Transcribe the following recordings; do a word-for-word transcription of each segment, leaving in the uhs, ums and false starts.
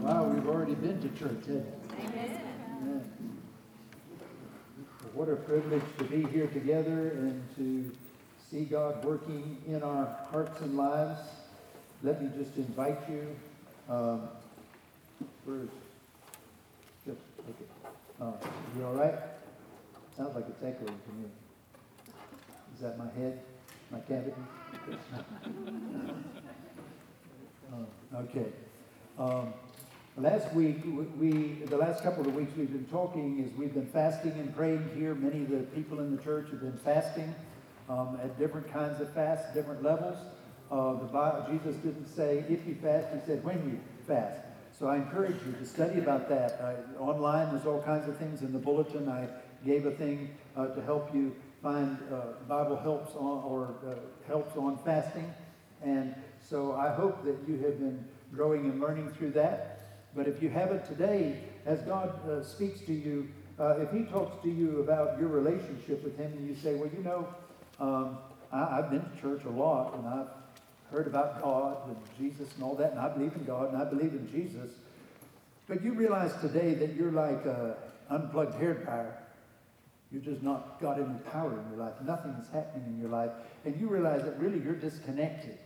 Wow, we've already been to church, haven't we? Amen. Amen. What a privilege to be here together and to see God working in our hearts and lives. Let me just invite you. Um, where is it? Yep, okay. Uh, you all right? Sounds like it's echoing to me. Is that my head? My cavity? uh, okay. Um, Last week, we, the last couple of weeks we've been talking is we've been fasting and praying here. Many of the people in the church have been fasting um, at different kinds of fasts, different levels. Uh, the Bible, Jesus didn't say, if you fast, He said, when you fast. So I encourage you to study about that. Uh, online, there's all kinds of things. In the bulletin, I gave a thing uh, to help you find uh, Bible helps on, or uh, helps on fasting. And so I hope that you have been growing and learning through that. But if you haven't today, as God uh, speaks to you, uh, if He talks to you about your relationship with Him and you say, well, you know, um, I, I've been to church a lot and I've heard about God and Jesus and all that, and I believe in God and I believe in Jesus. But you realize today that you're like an unplugged hair dryer. You've just not got any power in your life. Nothing is happening in your life. And you realize that really you're disconnected.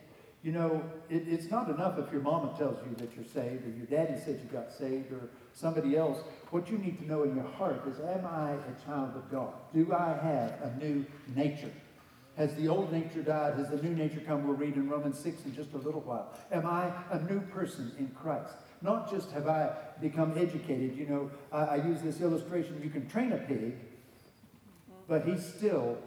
You know, it, it's not enough if your mama tells you that you're saved or your daddy said you got saved or somebody else. What you need to know in your heart is, am I a child of God? Do I have a new nature? Has the old nature died? Has the new nature come? We'll read in Romans six in just a little while. Am I a new person in Christ? Not just have I become educated. You know, I, I use this illustration. You can train a pig, but he's still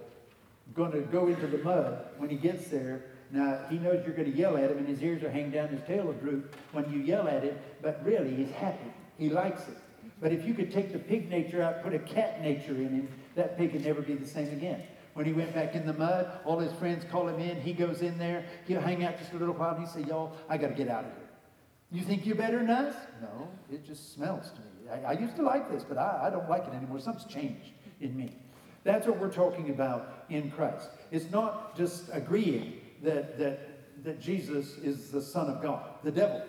going to go into the mud when he gets there. Now, he knows you're going to yell at him, and his ears are hanging down, his tail will droop when you yell at him, but really, he's happy. He likes it. But if you could take the pig nature out, put a cat nature in him, that pig would never be the same again. When he went back in the mud, all his friends call him in, he goes in there, he'll hang out just a little while, and he'll say, y'all, I got to get out of here. You think you're better than us? No, it just smells to me. I, I used to like this, but I, I don't like it anymore. Something's changed in me. That's what we're talking about in Christ. It's not just agreeing That, that that Jesus is the Son of God. The devil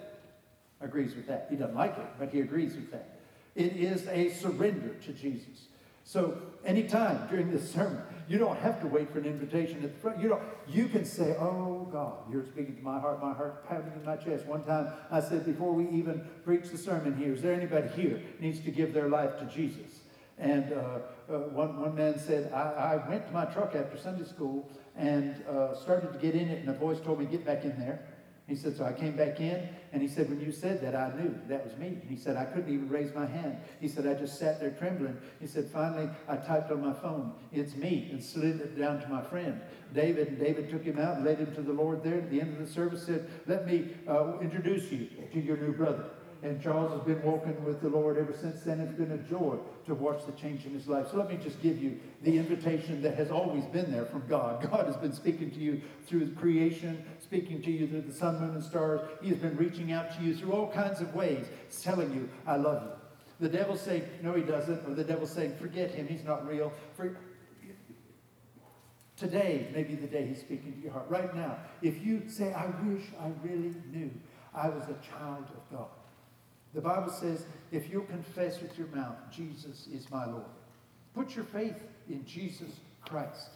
agrees with that. He doesn't like it, but he agrees with that. It is a surrender to Jesus. So anytime during this sermon, you don't have to wait for an invitation at the front. You don't. You can say, oh, God, you're speaking to my heart, my heart pounding in my chest. One time I said, before we even preach the sermon here, is there anybody here who needs to give their life to Jesus? And uh, uh, one, one man said, I, I went to my truck after Sunday school and uh, started to get in it, and a voice told me, get back in there. He said, so I came back in, and he said, when you said that, I knew that was me. And he said, I couldn't even raise my hand. He said, I just sat there trembling. He said, finally, I typed on my phone, it's me, and slid it down to my friend, David. And David took him out and led him to the Lord there. At the end of the service said, let me uh, introduce you to your new brother. And Charles has been walking with the Lord ever since then. It's been a joy to watch the change in his life. So let me just give you the invitation that has always been there from God. God has been speaking to you through creation, speaking to you through the sun, moon, and stars. He has been reaching out to you through all kinds of ways, telling you, I love you. The devil's saying, no, he doesn't. Or the devil's saying, forget him. He's not real. For today may be the day he's speaking to your heart. Right now, if you say, I wish I really knew I was a child of God. The Bible says, if you confess with your mouth, Jesus is my Lord. Put your faith in Jesus Christ,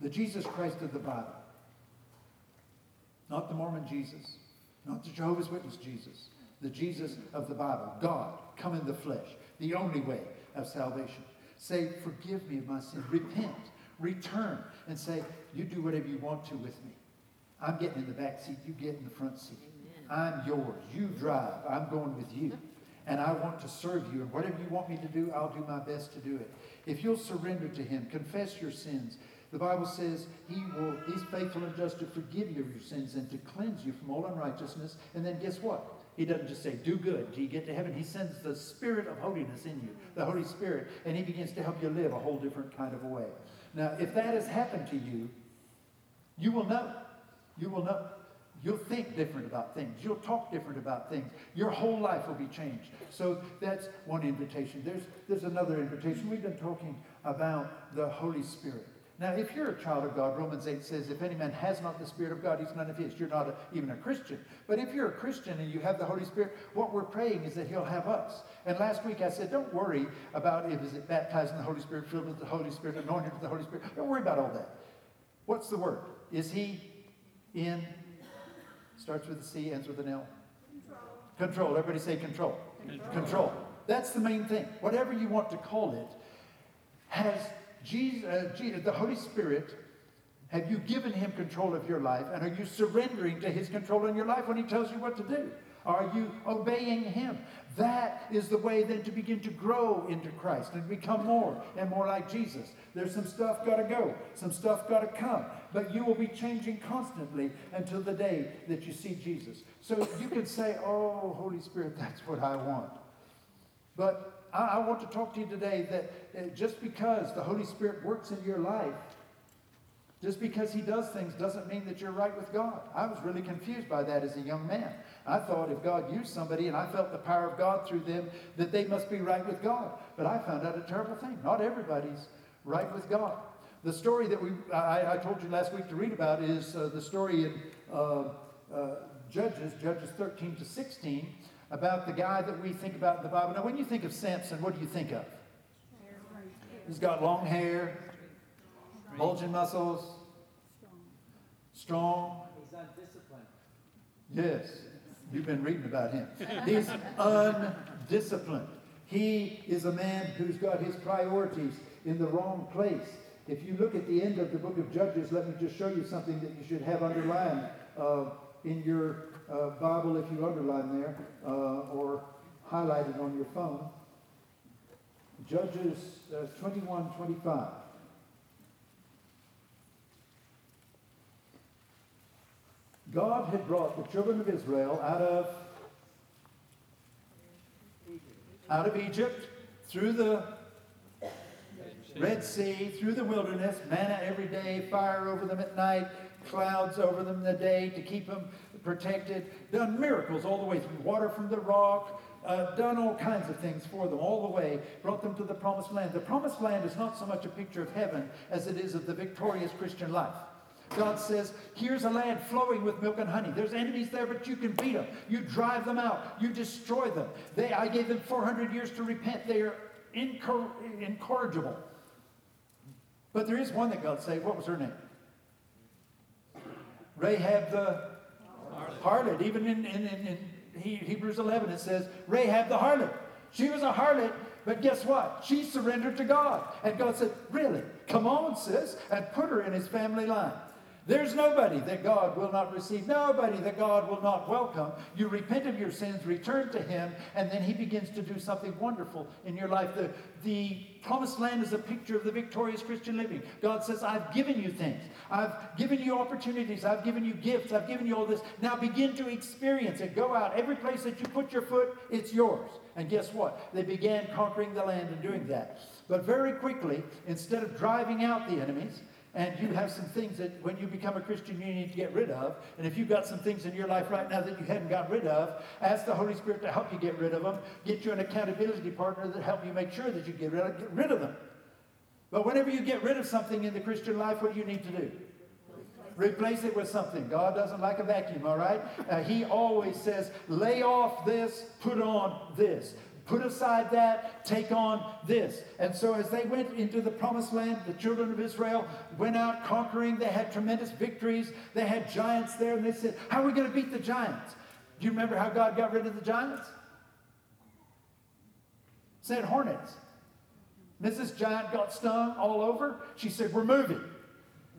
the Jesus Christ of the Bible. Not the Mormon Jesus, not the Jehovah's Witness Jesus, the Jesus of the Bible. God, come in the flesh, the only way of salvation. Say, forgive me of my sin. Repent, return, and say, you do whatever you want to with me. I'm getting in the back seat, you get in the front seat. I'm yours. You drive. I'm going with you. And I want to serve you. And whatever you want me to do, I'll do my best to do it. If you'll surrender to Him, confess your sins. The Bible says He will, He's faithful and just to forgive you of your sins and to cleanse you from all unrighteousness. And then guess what? He doesn't just say, do good, you get to heaven. He sends the spirit of holiness in you, the Holy Spirit, and he begins to help you live a whole different kind of way. Now, if that has happened to you, you will know. You will know. You'll think different about things. You'll talk different about things. Your whole life will be changed. So that's one invitation. There's, there's another invitation. We've been talking about the Holy Spirit. Now, if you're a child of God, Romans eight says, if any man has not the Spirit of God, he's none of his. You're not a, even a Christian. But if you're a Christian and you have the Holy Spirit, what we're praying is that he'll have us. And last week I said, don't worry about if is it baptized in the Holy Spirit, filled with the Holy Spirit, anointed with the Holy Spirit. Don't worry about all that. What's the word? Is he in, starts with a C, ends with an L? Control. Control. Everybody say control. Control. Control. That's the main thing. Whatever you want to call it, has Jesus, uh, Jesus, the Holy Spirit, have you given him control of your life? And are you surrendering to his control in your life when he tells you what to do? Are you obeying him? That is the way then to begin to grow into Christ and become more and more like Jesus. There's some stuff got to go. Some stuff got to come. But you will be changing constantly until the day that you see Jesus. So you can say, oh, Holy Spirit, that's what I want. But I want to talk to you today that just because the Holy Spirit works in your life, just because he does things doesn't mean that you're right with God. I was really confused by that as a young man. I thought if God used somebody and I felt the power of God through them, that they must be right with God. But I found out a terrible thing. Not everybody's right with God. The story that we I, I told you last week to read about is uh, the story in uh, uh, Judges, Judges thirteen to sixteen, about the guy that we think about in the Bible. Now, when you think of Samson, what do you think of? He's got long hair, bulging muscles, strong. He's undisciplined. Yes, you've been reading about him. He's undisciplined. He is a man who's got his priorities in the wrong place. If you look at the end of the book of Judges, let me just show you something that you should have underlined uh, in your Uh, Bible, if you underline there, uh, or highlight it on your phone. Judges uh, twenty-one twenty-five. God had brought the children of Israel out of out of Egypt, through the Red Sea, through the wilderness, manna every day, fire over them at night, clouds over them in the day to keep them protected, done miracles all the way through, water from the rock, uh, done all kinds of things for them all the way, brought them to the promised land. The promised land is not so much a picture of heaven as it is of the victorious Christian life. God says, here's a land flowing with milk and honey. There's enemies there, but you can beat them. You drive them out. You destroy them. They, I gave them four hundred years to repent. They are incor- incorrigible. But there is one that God saved. What was her name? Rahab the harlot. Even in, in, in, in Hebrews eleven it says, Rahab the harlot. She was a harlot, but guess what? She surrendered to God. And God said, really? Come on, sis, and put her in his family line. There's nobody that God will not receive, nobody that God will not welcome. You repent of your sins, return to him, and then he begins to do something wonderful in your life. The, the promised land is a picture of the victorious Christian living. God says, I've given you things. I've given you opportunities. I've given you gifts. I've given you all this. Now begin to experience it. Go out. Every place that you put your foot, it's yours. And guess what? They began conquering the land and doing that. But very quickly, instead of driving out the enemies, and you have some things that when you become a Christian you need to get rid of. And if you've got some things in your life right now that you hadn't got rid of, ask the Holy Spirit to help you get rid of them. Get you an accountability partner that help you make sure that you get rid of, get rid of them. But whenever you get rid of something in the Christian life, what do you need to do? Replace it with something. God doesn't like a vacuum, all right? Uh, he always says, lay off this, put on this. Put aside that, take on this. And so as they went into the promised land, the children of Israel went out conquering. They had tremendous victories. They had giants there. And they said, how are we going to beat the giants? Do you remember how God got rid of the giants? Said hornets. Missus Giant got stung all over. She said, we're moving.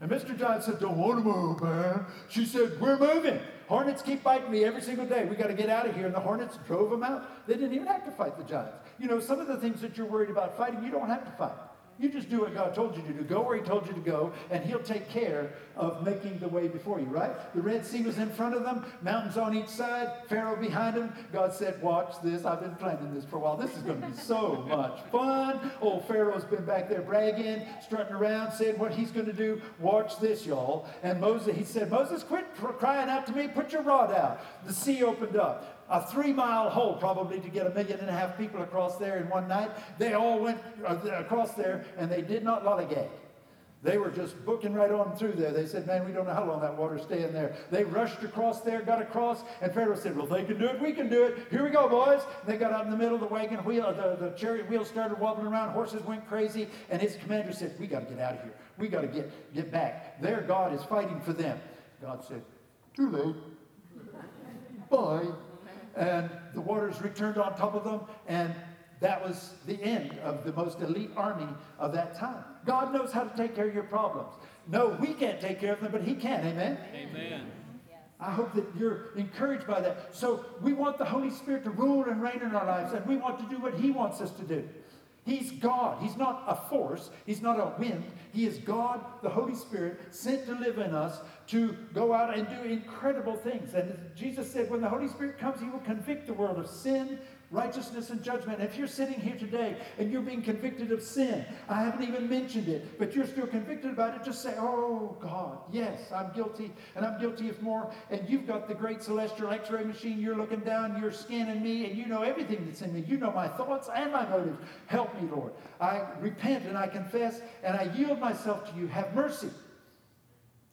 And Mister Giant said, don't want to move, man. She said, we're moving. Hornets keep biting me every single day. We got to get out of here. And the hornets drove them out. They didn't even have to fight the giants. You know, some of the things that you're worried about fighting, you don't have to fight. You just do what God told you to do. Go where he told you to go, and he'll take care of making the way before you, right? The Red Sea was in front of them, mountains on each side, Pharaoh behind them. God said, watch this. I've been planning this for a while. This is going to be so much fun. Old Pharaoh's been back there bragging, strutting around, saying what he's going to do. Watch this, y'all. And Moses, he said, Moses, quit crying out to me. Put your rod out. The sea opened up. A three-mile hole probably to get a million and a half people across there in one night. They all went across there, and they did not lollygag. They were just booking right on through there. They said, man, we don't know how long that water's staying there. They rushed across there, got across, and Pharaoh said, well, they can do it, we can do it. Here we go, boys. And they got out in the middle of the wagon wheel, the, the chariot wheel started wobbling around, horses went crazy, and his commander said, we got to get out of here. We got to get, get back. Their God is fighting for them. God said, too late. Bye. And the waters returned on top of them, and that was the end of the most elite army of that time. God knows how to take care of your problems. No, we can't take care of them, but he can. Amen? Amen. I hope that you're encouraged by that. So we want the Holy Spirit to rule and reign in our lives, and we want to do what he wants us to do. He's God. He's not a force. He's not a wind. He is God, the Holy Spirit, sent to live in us to go out and do incredible things. And Jesus said, when the Holy Spirit comes, he will convict the world of sin, righteousness, and judgment. And if you're sitting here today and you're being convicted of sin, I haven't even mentioned it, but you're still convicted about it, just say, oh, God, yes, I'm guilty, and I'm guilty of more. And you've got the great celestial x-ray machine. You're looking down, you're scanning me, and you know everything that's in me. You know my thoughts and my motives. Help me, Lord. I repent, and I confess, and I yield myself to you. Have mercy.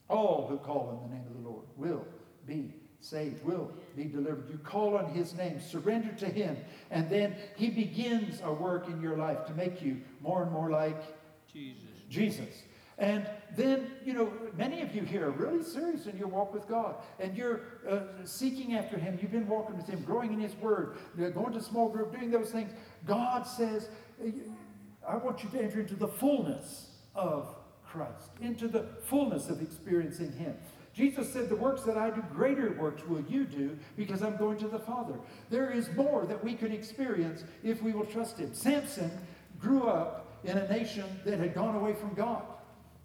All who call on the name of the Lord will be saved, will be delivered. You call on his name, surrender to him, and then he begins a work in your life to make you more and more like Jesus. Jesus. And then, you know, many of you here are really serious in your walk with God, and you're uh, seeking after him. You've been walking with him, growing in his word, going to small group, doing those things. God says, I want you to enter into the fullness of Christ, into the fullness of experiencing him. Jesus said, the works that I do, greater works will you do, because I'm going to the Father. There is more that we can experience if we will trust him. Samson grew up in a nation that had gone away from God.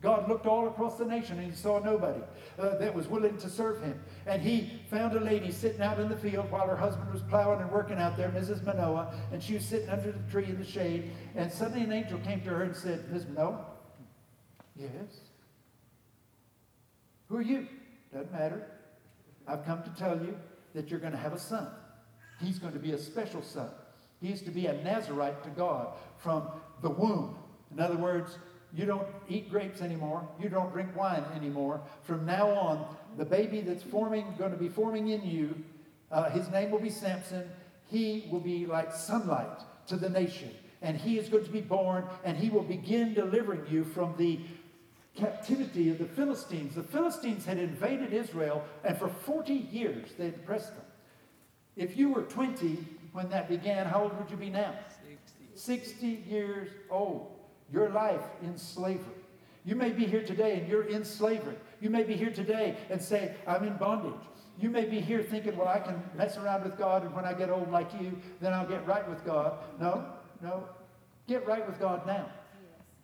God looked all across the nation, and he saw nobody uh, that was willing to serve him. And he found a lady sitting out in the field while her husband was plowing and working out there, Missus Manoah, and she was sitting under the tree in the shade. And suddenly an angel came to her and said, Miz Manoah? Yes? Who are you? Doesn't matter. I've come to tell you that you're going to have a son. He's going to be a special son. He is to be a Nazirite to God from the womb. In other words, you don't eat grapes anymore. You don't drink wine anymore. From now on, the baby that's forming, going to be forming in you, uh, his name will be Samson. He will be like sunlight to the nation. And he is going to be born, and he will begin delivering you from the captivity of the Philistines. The Philistines had invaded Israel, and for forty years they had oppressed them. If you were twenty when that began, how old would you be now? sixty years old. Your life in slavery. You may be here today and you're in slavery. You may be here today and say, I'm in bondage. You may be here thinking, well, I can mess around with God, and when I get old like you, then I'll get right with God. No, no. Get right with God now.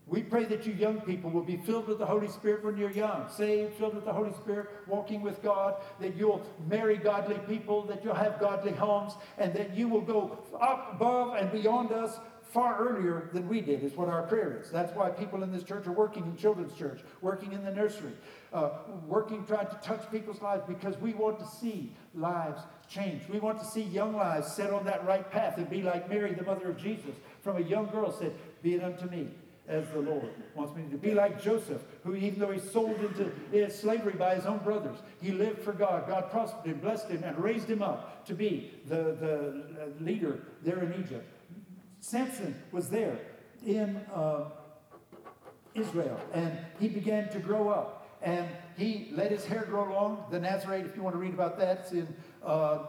We pray that you young people will be filled with the Holy Spirit when you're young. Saved, filled with the Holy Spirit, walking with God. That you'll marry godly people, that you'll have godly homes, and that you will go up above and beyond us far earlier than we did, is what our prayer is. That's why people in this church are working in children's church, working in the nursery, uh, working, trying to touch people's lives, because we want to see lives change. We want to see young lives set on that right path and be like Mary, the mother of Jesus. From a young girl said, be it unto me as the Lord wants me to do. Be like Joseph, who, even though he's sold into slavery by his own brothers, he lived for God. God prospered him, blessed him, and raised him up to be the, the leader there in Egypt. Samson was there in uh, Israel, and he began to grow up, and he let his hair grow long. The Nazirite, if you want to read about that, it's in uh,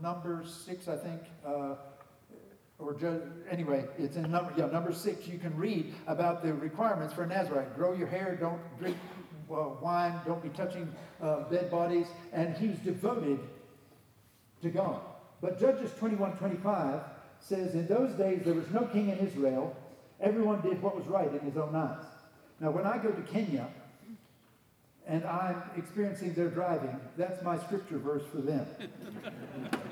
Numbers six, I think, uh, or just, anyway, it's in number, yeah, Numbers six. You can read about the requirements for a Nazirite. Grow your hair, don't drink uh, wine, don't be touching uh, dead bodies, and he was devoted to God. But Judges twenty-one twenty-five says, in those days there was no king in Israel, Everyone did what was right in his own eyes. Now, when I go to Kenya and I'm experiencing their driving, that's my scripture verse for them.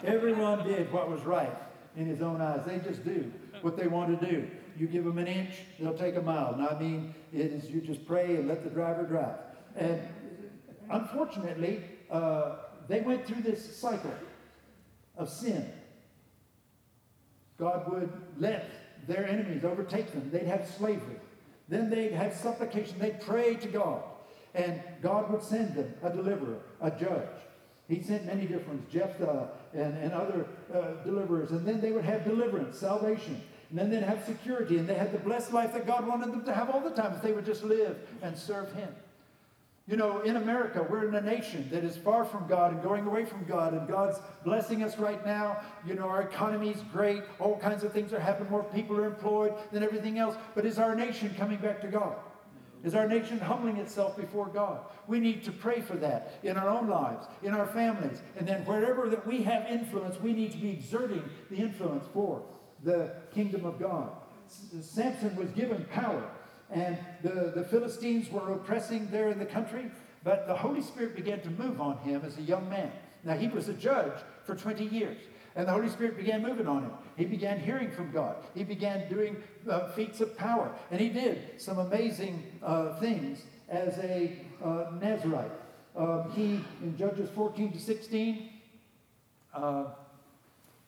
Everyone did what was right in his own eyes. They just do what they want to do. You give them an inch, they'll take a mile. And I mean, it is you just pray and let the driver drive. And unfortunately, uh, they went through this cycle of sin. God would let their enemies overtake them. They'd have slavery. Then they'd have supplication. They'd pray to God. And God would send them a deliverer, a judge. He sent many different ones, Jephthah and, and other uh, deliverers. And then they would have deliverance, salvation. And then they'd have security. And they had the blessed life that God wanted them to have all the time if they would just live and serve Him. You know, in America, we're in a nation that is far from God and going away from God, and God's blessing us right now. You know, our economy's great. All kinds of things are happening. More people are employed than everything else. But is our nation coming back to God? Is our nation humbling itself before God? We need to pray for that in our own lives, in our families. And then wherever that we have influence, we need to be exerting the influence for the kingdom of God. Samson was given power. And the, the Philistines were oppressing there in the country, but the Holy Spirit began to move on him as a young man. Now, he was a judge for twenty years, and the Holy Spirit began moving on him. He began hearing from God. He began doing uh, feats of power, and he did some amazing uh, things as a uh, Nazirite. Um, he, in Judges fourteen to sixteen, uh,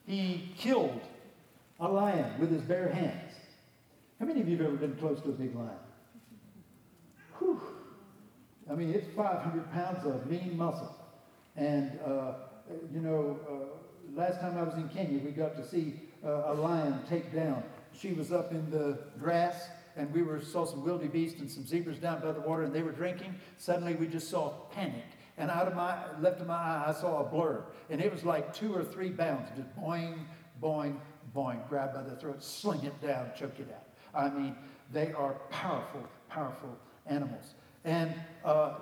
he killed a lion with his bare hands. How many of you have ever been close to a big lion? Whew. I mean, it's five hundred pounds of lean muscle. And, uh, you know, uh, last time I was in Kenya, we got to see uh, a lion take down. She was up in the grass, and we were, saw some wildebeest and some zebras down by the water, and they were drinking. Suddenly, we just saw panic. And out of my left of my eye, I saw a blur. And it was like two or three bounds, just boing, boing, boing, grab by the throat, sling it down, choke it out. I mean, they are powerful, powerful animals. And uh,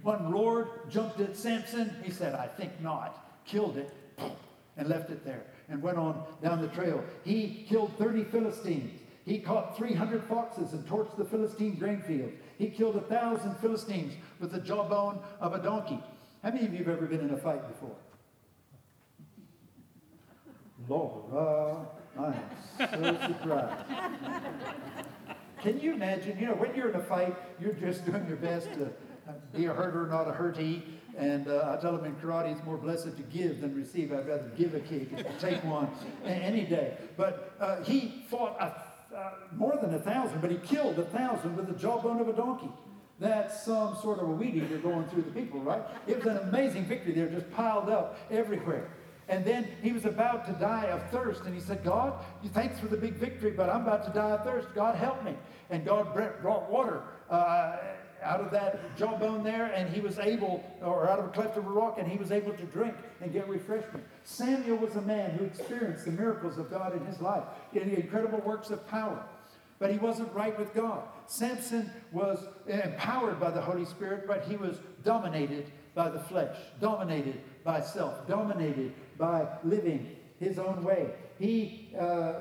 one roared, jumped at Samson. He said, I think not. Killed it, and left it there, and went on down the trail. He killed thirty Philistines. He caught three hundred foxes and torched the Philistine grain field. He killed one thousand Philistines with the jawbone of a donkey. How many of you have ever been in a fight before? Laura. I am so surprised. Can you imagine, you know, when you're in a fight, you're just doing your best to be a herder, not a hurtee. And uh, I tell them in karate, it's more blessed to give than receive. I'd rather give a kick and take one any day. But uh, he fought a, uh, more than a thousand, but he killed a thousand with the jawbone of a donkey. That's some sort of a weed eater going through the people, right? It was an amazing victory. They were just piled up everywhere. And then he was about to die of thirst. And he said, God, thanks for the big victory, but I'm about to die of thirst. God, help me. And God brought water uh, out of that jawbone there, and he was able, or out of a cleft of a rock, and he was able to drink and get refreshment. Samuel was a man who experienced the miracles of God in his life, in the incredible works of power. But he wasn't right with God. Samson was empowered by the Holy Spirit, but he was dominated by the flesh, dominated by self, dominated by living his own way. He uh,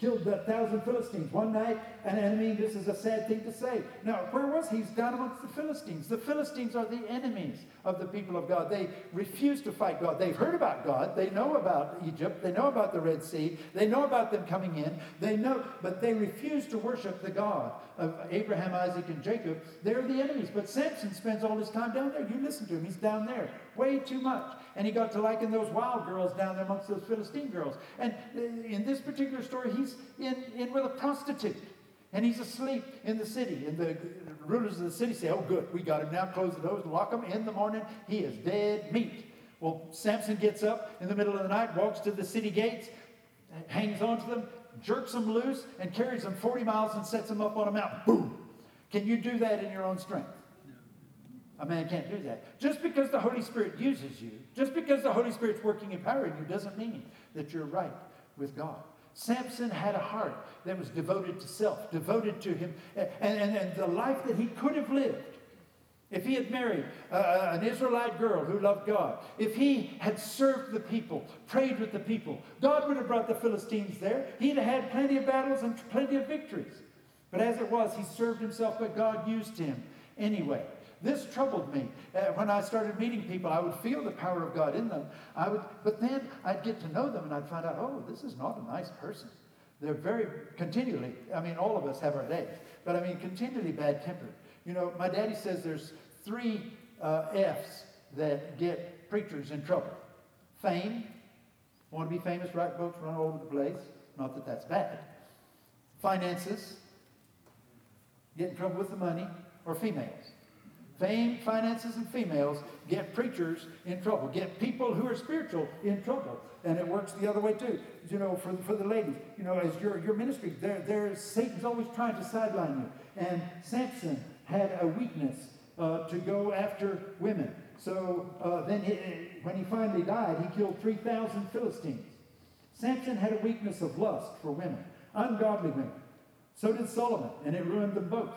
killed a thousand Philistines one night, and I mean, this is a sad thing to say. Now, where was he? He's down amongst the Philistines. The Philistines are the enemies of the people of God. They refuse to fight God. They've heard about God. They know about Egypt. They know about the Red Sea. They know about them coming in. They know, but they refuse to worship the God of Abraham, Isaac, and Jacob. They're the enemies. But Samson spends all his time down there. You listen to him. He's down there way too much. And he got to liking those wild girls down there amongst those Philistine girls. And in this particular story, he's in, in with a prostitute. And he's asleep in the city. And the rulers of the city say, oh, good, we got him now. Close the doors, lock him in the morning. He is dead meat. Well, Samson gets up in the middle of the night, walks to the city gates, hangs onto them, jerks them loose, and carries them forty miles and sets them up on a mountain. Boom! Can you do that in your own strength? A man can't do that. Just because the Holy Spirit uses you, just because the Holy Spirit's working and empowering you, doesn't mean that you're right with God. Samson had a heart that was devoted to self, devoted to him, and, and, and the life that he could have lived If he had married uh, an Israelite girl who loved God, if he had served the people, prayed with the people, God would have brought the Philistines there. He'd have had plenty of battles and plenty of victories. But as it was, he served himself, but God used him anyway. This troubled me. Uh, when I started meeting people, I would feel the power of God in them. I would, but then I'd get to know them, and I'd find out, oh, this is not a nice person. They're very continually, I mean, all of us have our days, but I mean, continually bad-tempered. You know, my daddy says there's three uh, F's that get preachers in trouble. Fame. Want to be famous, write books, run all over the place. Not that that's bad. Finances. Get in trouble with the money. Or females. Fame, finances, and females get preachers in trouble. Get people who are spiritual in trouble. And it works the other way too. You know, for, for the ladies, you know, as your, your ministry, there, there, Satan's always trying to sideline you. And Samson had a weakness uh, to go after women. So uh, then he, when he finally died, he killed three thousand Philistines. Samson had a weakness of lust for women, ungodly women. So did Solomon, and it ruined them both.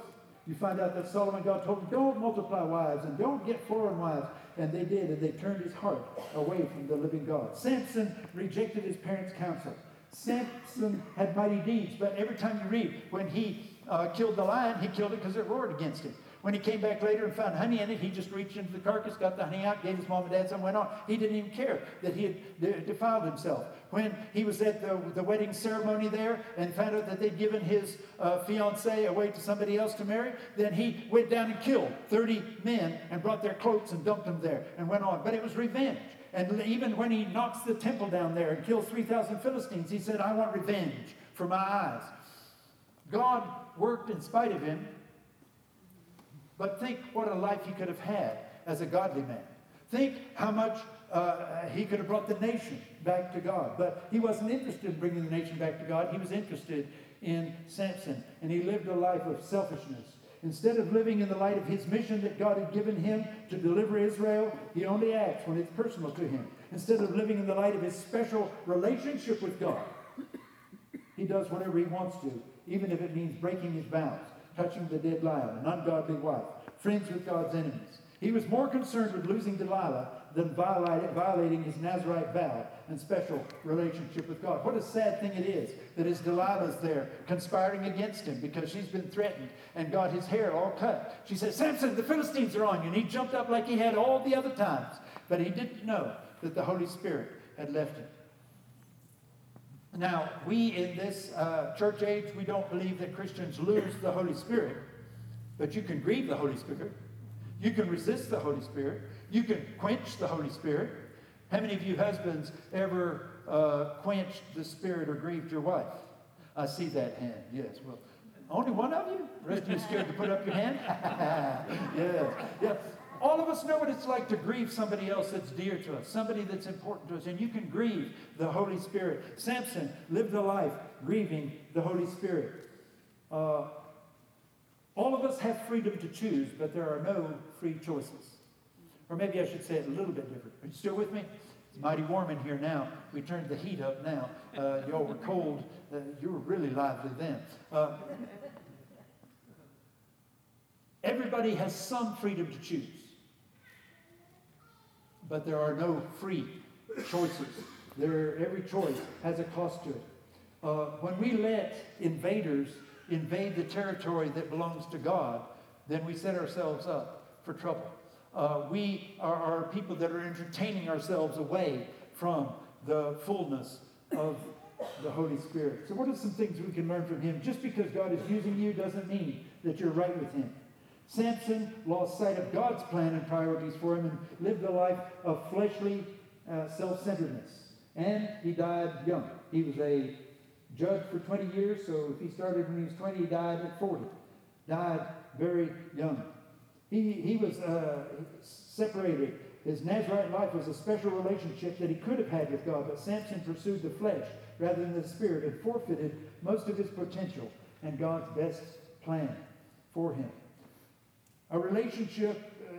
You find out that Solomon, God told him, don't multiply wives and don't get foreign wives. And they did, and they turned his heart away from the living God. Samson rejected his parents' counsel. Samson had mighty deeds, but every time you read, when he Uh, killed the lion, he killed it because it roared against him. When he came back later and found honey in it, he just reached into the carcass, got the honey out, gave his mom and dad some, went on. He didn't even care that he had de- defiled himself. When he was at the, the wedding ceremony there and found out that they'd given his uh, fiancee away to somebody else to marry, then he went down and killed thirty men and brought their cloaks and dumped them there and went on. But it was revenge. And even when he knocks the temple down there and kills three thousand Philistines, he said, I want revenge for my eyes. God worked in spite of him, but think what a life he could have had as a godly man. Think how much uh, he could have brought the nation back to God, but he wasn't interested in bringing the nation back to God. He was interested in Samson, and he lived a life of selfishness. Instead of living in the light of his mission that God had given him to deliver Israel, he only acts when it's personal to him. Instead of living in the light of his special relationship with God, he does whatever he wants to, even if it means breaking his vows, touching the dead lion, an ungodly wife, friends with God's enemies. He was more concerned with losing Delilah than violating his Nazirite vow and special relationship with God. What a sad thing it is that his Delilah's there conspiring against him because she's been threatened and got his hair all cut. She said, Samson, the Philistines are on you. And he jumped up like he had all the other times. But he didn't know that the Holy Spirit had left him. Now, we in this uh, church age, we don't believe that Christians lose the Holy Spirit. But you can grieve the Holy Spirit. You can resist the Holy Spirit. You can quench the Holy Spirit. How many of you husbands ever uh, quenched the Spirit or grieved your wife? I see that hand. Yes, well, only one of you? The rest of you are scared to put up your hand? Yes, yes. All of us know what it's like to grieve somebody else that's dear to us, somebody that's important to us, and you can grieve the Holy Spirit. Samson lived a life grieving the Holy Spirit. Uh, all of us have freedom to choose, but there are no free choices. Or maybe I should say it a little bit different. Are you still with me? It's mighty warm in here now. We turned the heat up now. Uh, y'all were cold. Uh, you were really lively then. Uh, everybody has some freedom to choose. But there are no free choices. There, every choice has a cost to it. Uh, when we let invaders invade the territory that belongs to God, then we set ourselves up for trouble. Uh, we are, are people that are entertaining ourselves away from the fullness of the Holy Spirit. So what are some things we can learn from him? Just because God is using you doesn't mean that you're right with him. Samson lost sight of God's plan and priorities for him and lived a life of fleshly uh, self-centeredness. And he died young. He was a judge for twenty years, so if he started when he was twenty, he died at forty. Died very young. He, he was uh, separated. His Nazirite life was a special relationship that he could have had with God, but Samson pursued the flesh rather than the spirit and forfeited most of his potential and God's best plan for him. A relationship, uh,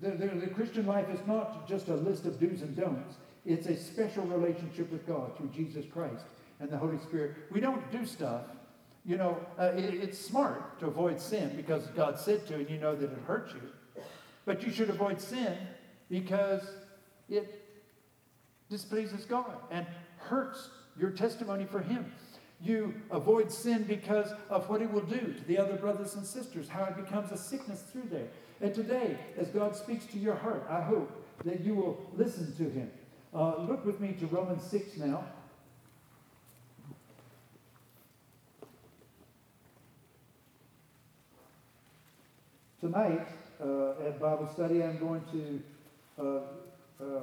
the, the, the Christian life is not just a list of do's and don'ts. It's a special relationship with God through Jesus Christ and the Holy Spirit. We don't do stuff. You know, uh, it, it's smart to avoid sin because God said to, and you know that it hurts you. But you should avoid sin because it displeases God and hurts your testimony for Him. You avoid sin because of what it will do to the other brothers and sisters, how it becomes a sickness through there. And today, as God speaks to your heart, I hope that you will listen to Him. Uh, look with me to Romans six now. Tonight, uh, at Bible study, I'm going to, uh, uh,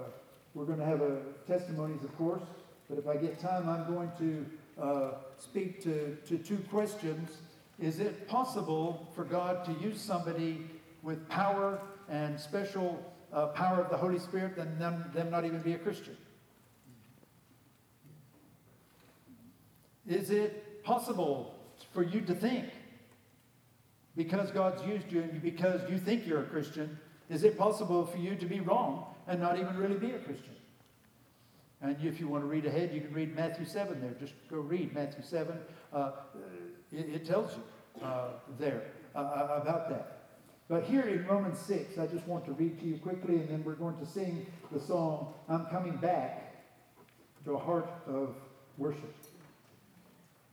we're going to have a testimonies, of course, but if I get time, I'm going to Uh, speak to, to two questions. Is it possible for God to use somebody with power and special uh, power of the Holy Spirit and them, them not even be a Christian? Is it possible for you to think, because God's used you and because you think you're a Christian, is it possible for you to be wrong and not even really be a Christian? And if you want to read ahead, you can read Matthew seven there. Just go read Matthew seven. Uh, it, it tells you uh, there uh, about that. But here in Romans six, I just want to read to you quickly, and then we're going to sing the song, I'm Coming Back, to a heart of worship.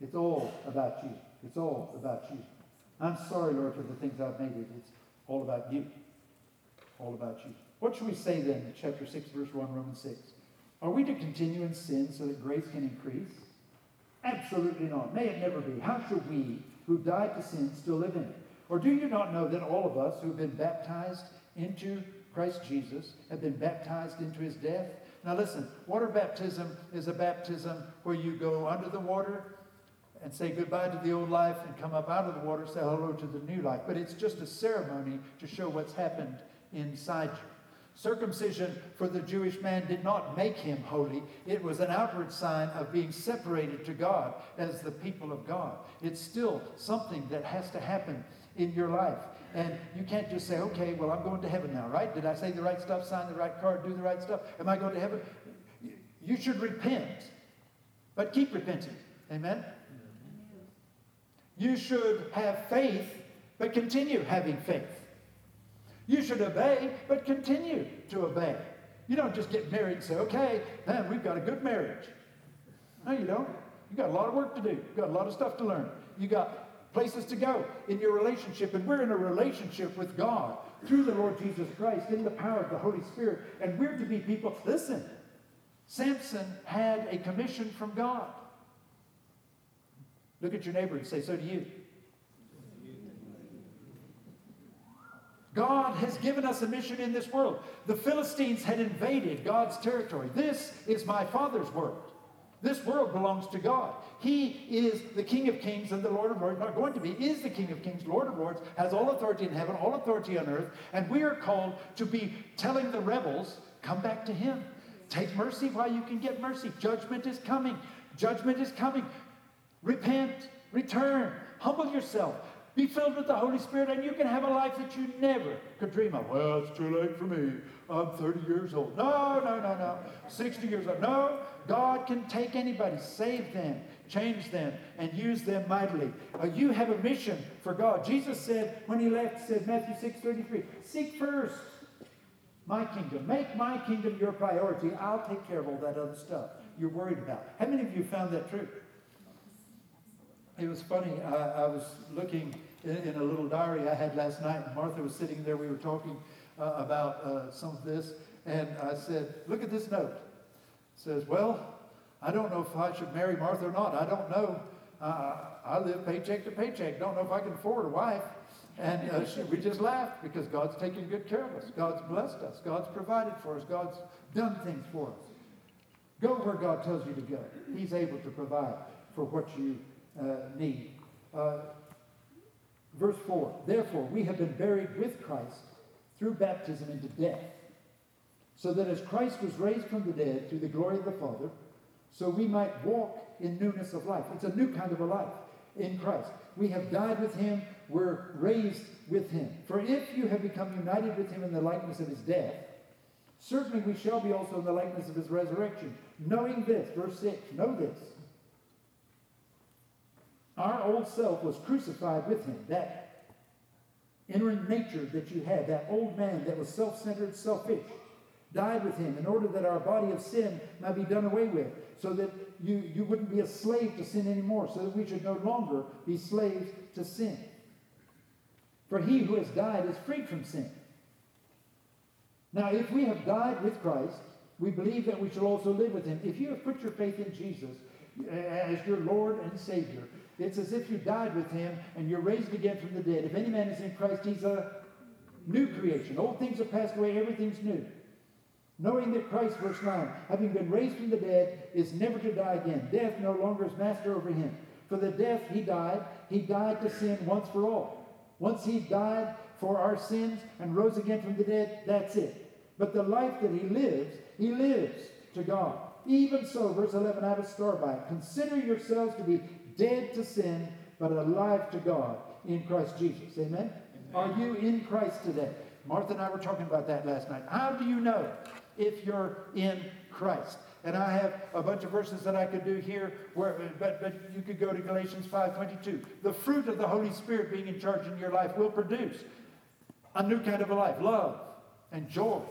It's all about you. It's all about you. I'm sorry, Lord, for the things I've made it. It's all about you. All about you. What should we say then in chapter six, verse one, Romans six? Are we to continue in sin so that grace can increase? Absolutely not. May it never be. How should we, who died to sin, still live in it? Or do you not know that all of us who have been baptized into Christ Jesus have been baptized into His death? Now listen, water baptism is a baptism where you go under the water and say goodbye to the old life and come up out of the water and say hello to the new life. But it's just a ceremony to show what's happened inside you. Circumcision for the Jewish man did not make him holy. It was an outward sign of being separated to God as the people of God. It's still something that has to happen in your life. And you can't just say, okay, well, I'm going to heaven now, right? Did I say the right stuff, sign the right card, do the right stuff? Am I going to heaven? You should repent, but keep repenting. Amen? You should have faith, but continue having faith. You should obey, but continue to obey. You don't just get married and say, okay, man, we've got a good marriage. No, you don't. You've got a lot of work to do. You've got a lot of stuff to learn. You've got places to go in your relationship. And we're in a relationship with God through the Lord Jesus Christ in the power of the Holy Spirit. And we're to be people. Listen, Samson had a commission from God. Look at your neighbor and say, so do you. God has given us a mission in this world. The Philistines had invaded God's territory. This is my Father's world. This world belongs to God. He is the King of Kings and the Lord of Lords. Not going to be, is the King of Kings, Lord of Lords, has all authority in heaven, all authority on earth, and we are called to be telling the rebels, come back to Him. Take mercy while you can get mercy. Judgment is coming. Judgment is coming. Repent. Return. Humble yourself. Be filled with the Holy Spirit, and you can have a life that you never could dream of. Well, it's too late for me. I'm thirty years old. No, no, no, no. sixty years old. No, God can take anybody, save them, change them, and use them mightily. Uh, you have a mission for God. Jesus said, when He left, said, Matthew six thirty-three, seek first my kingdom. Make my kingdom your priority. I'll take care of all that other stuff you're worried about. How many of you found that true? It was funny, I, I was looking in, in a little diary I had last night, and Martha was sitting there, we were talking uh, about uh, some of this, and I said, look at this note. It says, well, I don't know if I should marry Martha or not. I don't know. Uh, I live paycheck to paycheck. Don't know if I can afford a wife. And uh, she, we just laughed because God's taking good care of us. God's blessed us. God's provided for us. God's done things for us. Go where God tells you to go. He's able to provide for what you Uh, need. Uh, verse four, therefore we have been buried with Christ through baptism into death, so that as Christ was raised from the dead through the glory of the Father, so we might walk in newness of life. It's a new kind of a life in Christ. We have died with Him, we're raised with Him. For if you have become united with Him in the likeness of His death, certainly we shall be also in the likeness of His resurrection. Knowing this, verse six, know this, our old self was crucified with Him, that inner nature that you had, that old man that was self-centered, selfish, died with him in order that our body of sin might be done away with, so that you, you wouldn't be a slave to sin anymore, so that we should no longer be slaves to sin. For he who has died is freed from sin. Now, if we have died with Christ, we believe that we shall also live with him. If you have put your faith in Jesus as your Lord and Savior, it's as if you died with him and you're raised again from the dead. If any man is in Christ, he's a new creation. Old things have passed away, everything's new. Knowing that Christ, verse nine, having been raised from the dead, is never to die again. Death no longer is master over him. For the death he died, he died to sin once for all. Once he died for our sins and rose again from the dead, that's it. But the life that he lives, he lives to God. Even so, verse eleven, I would start by it. Consider yourselves to be dead to sin, but alive to God in Christ Jesus. Amen? Amen? Are you in Christ today? Martha and I were talking about that last night. How do you know if you're in Christ? And I have a bunch of verses that I could do here, where, but, but you could go to Galatians five twenty-two. The fruit of the Holy Spirit being in charge in your life will produce a new kind of a life. Love and joy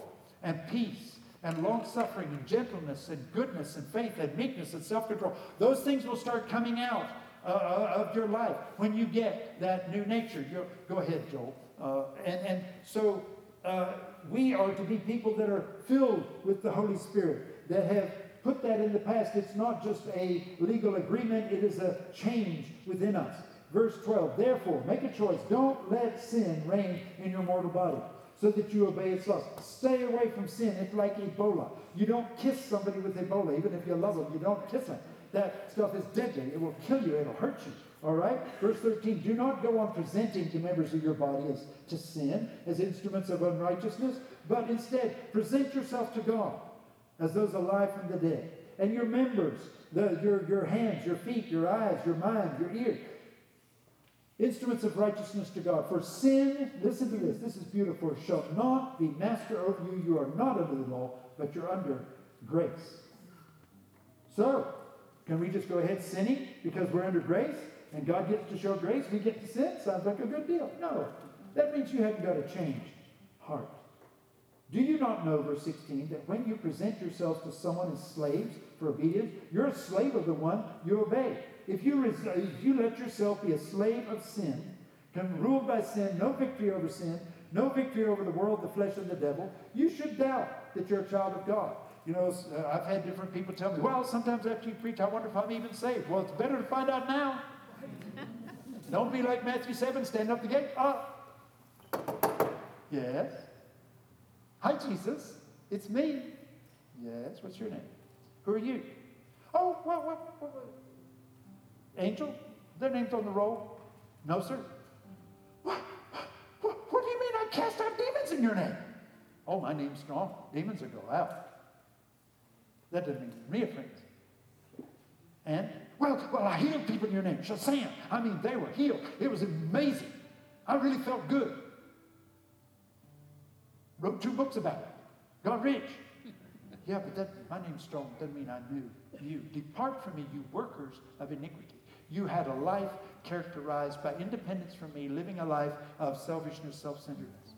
and peace and long-suffering and gentleness and goodness and faith and meekness and self-control. Those things will start coming out uh, of your life when you get that new nature. You're, go ahead, Joel. Uh, and, and so uh, we are to be people that are filled with the Holy Spirit, that have put that in the past. It's not just a legal agreement. It is a change within us. Verse twelve, therefore, make a choice. Don't let sin reign in your mortal body, so that you obey its lust. Stay away from sin. It's like Ebola. You don't kiss somebody with Ebola. Even if you love them, you don't kiss them. That stuff is deadly. It will kill you. It will hurt you. All right? Verse thirteen, do not go on presenting the members of your body as to sin, as instruments of unrighteousness, but instead present yourself to God as those alive from the dead. And your members, the, your, your hands, your feet, your eyes, your mind, your ear, instruments of righteousness to God. For sin, listen to this, this is beautiful, shall not be master over you. You are not under the law, but you're under grace. So, can we just go ahead sinning because we're under grace and God gets to show grace? We get to sin? Sounds like a good deal. No, that means you haven't got a changed heart. Do you not know, verse sixteen, that when you present yourselves to someone as slaves for obedience, you're a slave of the one you obey? If you, res- if you let yourself be a slave of sin, ruled by sin, no victory over sin, no victory over the world, the flesh, and the devil, you should doubt that you're a child of God. You know, uh, I've had different people tell me, well, sometimes after you preach, I wonder if I'm even saved. Well, it's better to find out now. Don't be like Matthew seven, stand up the gate. Oh. Yes. Hi, Jesus. It's me. Yes, what's your name? Who are you? Oh, what, what, what, what? Angel? Their name's on the roll. No, sir. What, what, what do you mean I cast out demons in your name? Oh, my name's strong. Demons will go out. That doesn't mean me a friend. And, well, well, I healed people in your name. Shazam. I mean, they were healed. It was amazing. I really felt good. Wrote two books about it. Got rich. Yeah, but that, my name's strong. Doesn't mean I knew you. Depart from me, you workers of iniquity. You had a life characterized by independence from me, living a life of selfishness, self-centeredness.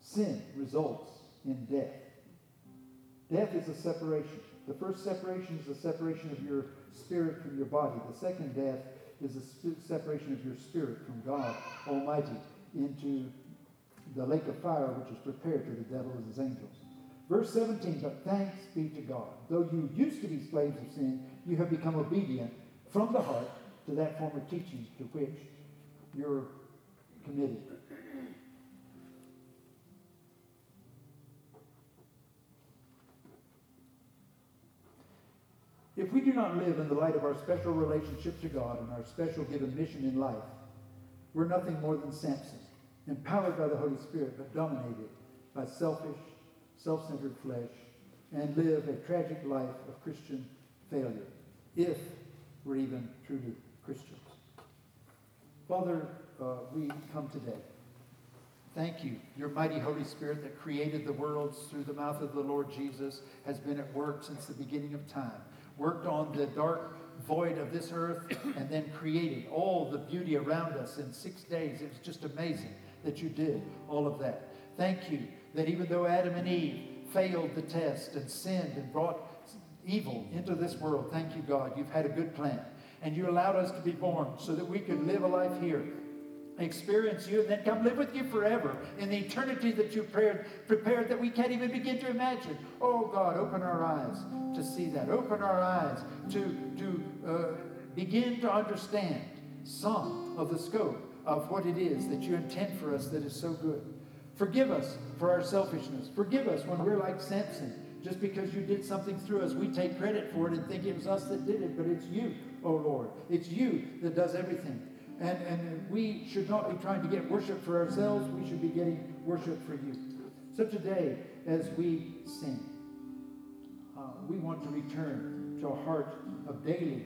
Sin results in death. Death is a separation. The first separation is the separation of your spirit from your body. The second death is the separation of your spirit from God Almighty into the lake of fire, which is prepared for the devil and his angels. Verse seventeen, but thanks be to God. Though you used to be slaves of sin, you have become obedient from the heart to that form of teaching to which you're committed. If we do not live in the light of our special relationship to God and our special given mission in life, we're nothing more than Samson, empowered by the Holy Spirit, but dominated by selfish, self-centered flesh, and live a tragic life of Christian failure, if we're even truly Christians. Father, uh, we come today. Thank you. Your mighty Holy Spirit that created the worlds through the mouth of the Lord Jesus has been at work since the beginning of time, worked on the dark void of this earth, and then created all the beauty around us in six days. It was just amazing that you did all of that. Thank you that even though Adam and Eve failed the test and sinned and brought evil into this world, thank you, God, you've had a good plan. And you allowed us to be born so that we could live a life here, experience you, and then come live with you forever in the eternity that you prepared, prepared that we can't even begin to imagine. Oh, God, open our eyes to see that. Open our eyes to, to uh, begin to understand some of the scope of what it is that you intend for us that is so good. Forgive us for our selfishness. Forgive us when we're like Samson. Just because you did something through us, we take credit for it and think it was us that did it, but it's you, oh Lord. It's you that does everything. And, and we should not be trying to get worship for ourselves. We should be getting worship for you. So today, as we sing, uh, we want to return to a heart of daily,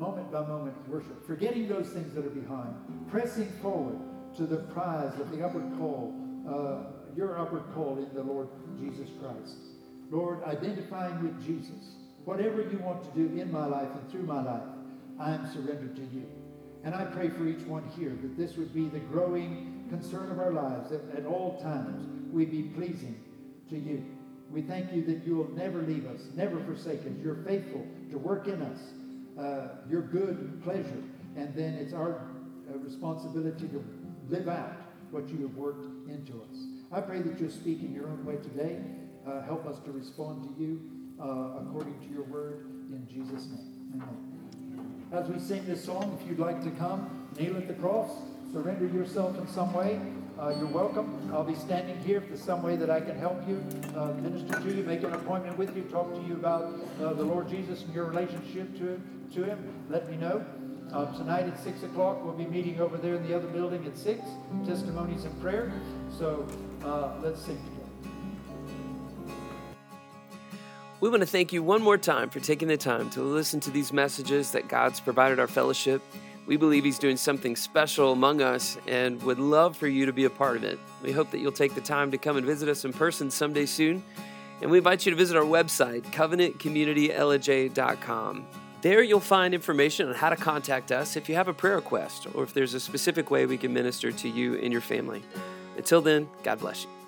moment-by-moment worship, forgetting those things that are behind, pressing forward to the prize of the upward call, uh, your upward call in the Lord Jesus Christ. Lord, identifying with Jesus, whatever you want to do in my life and through my life, I am surrendered to you. And I pray for each one here that this would be the growing concern of our lives, that at all times we be pleasing to you. We thank you that you will never leave us, never forsake us. You're faithful to work in us, uh, your good pleasure. And then it's our uh, responsibility to live out what you have worked into us. I pray that you'll speak in your own way today. Uh, help us to respond to you uh, according to your word, in Jesus' name. Amen. As we sing this song, if you'd like to come, kneel at the cross, surrender yourself in some way, uh, you're welcome. I'll be standing here if there's some way that I can help you, uh, minister to you, make an appointment with you, talk to you about uh, the Lord Jesus and your relationship to, to him. Let me know. Uh, tonight at six o'clock, we'll be meeting over there in the other building at six, testimonies and prayer. So uh, let's sing together. We want to thank you one more time for taking the time to listen to these messages that God's provided our fellowship. We believe he's doing something special among us and would love for you to be a part of it. We hope that you'll take the time to come and visit us in person someday soon. And we invite you to visit our website, covenant community ellijay dot com. There you'll find information on how to contact us if you have a prayer request or if there's a specific way we can minister to you and your family. Until then, God bless you.